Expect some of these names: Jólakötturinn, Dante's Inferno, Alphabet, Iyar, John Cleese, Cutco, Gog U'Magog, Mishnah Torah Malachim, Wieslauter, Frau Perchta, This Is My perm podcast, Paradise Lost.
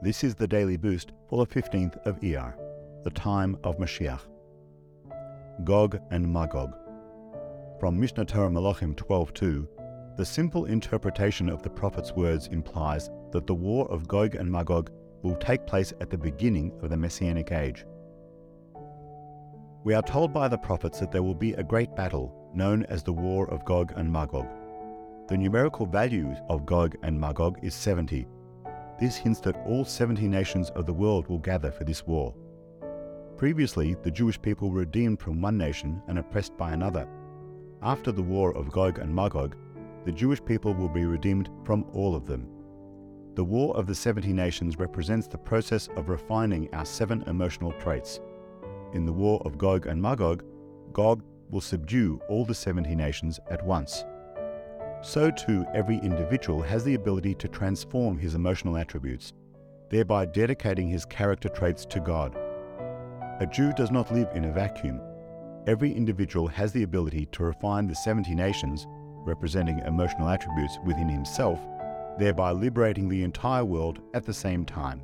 This is the daily boost for the 15th of Iyar, the time of Moshiach. Gog and Magog. From Mishnah Torah Malachim 12:2, the simple interpretation of the prophet's words implies that the war of Gog and Magog will take place at the beginning of the Messianic age. We are told by the prophets that there will be a great battle known as the War of Gog and Magog. The numerical value of Gog and Magog is 70. This hints that all 70 nations of the world will gather for this war. Previously, the Jewish people were redeemed from one nation and oppressed by another. After the War of Gog and Magog, the Jewish people will be redeemed from all of them. The War of the 70 Nations represents the process of refining our 7 emotional traits. In the War of Gog and Magog, Gog will subdue all the 70 nations at once. So too, every individual has the ability to transform his emotional attributes, thereby dedicating his character traits to God. A Jew does not live in a vacuum. Every individual has the ability to refine the 70 nations, representing emotional attributes within himself, thereby liberating the entire world at the same time.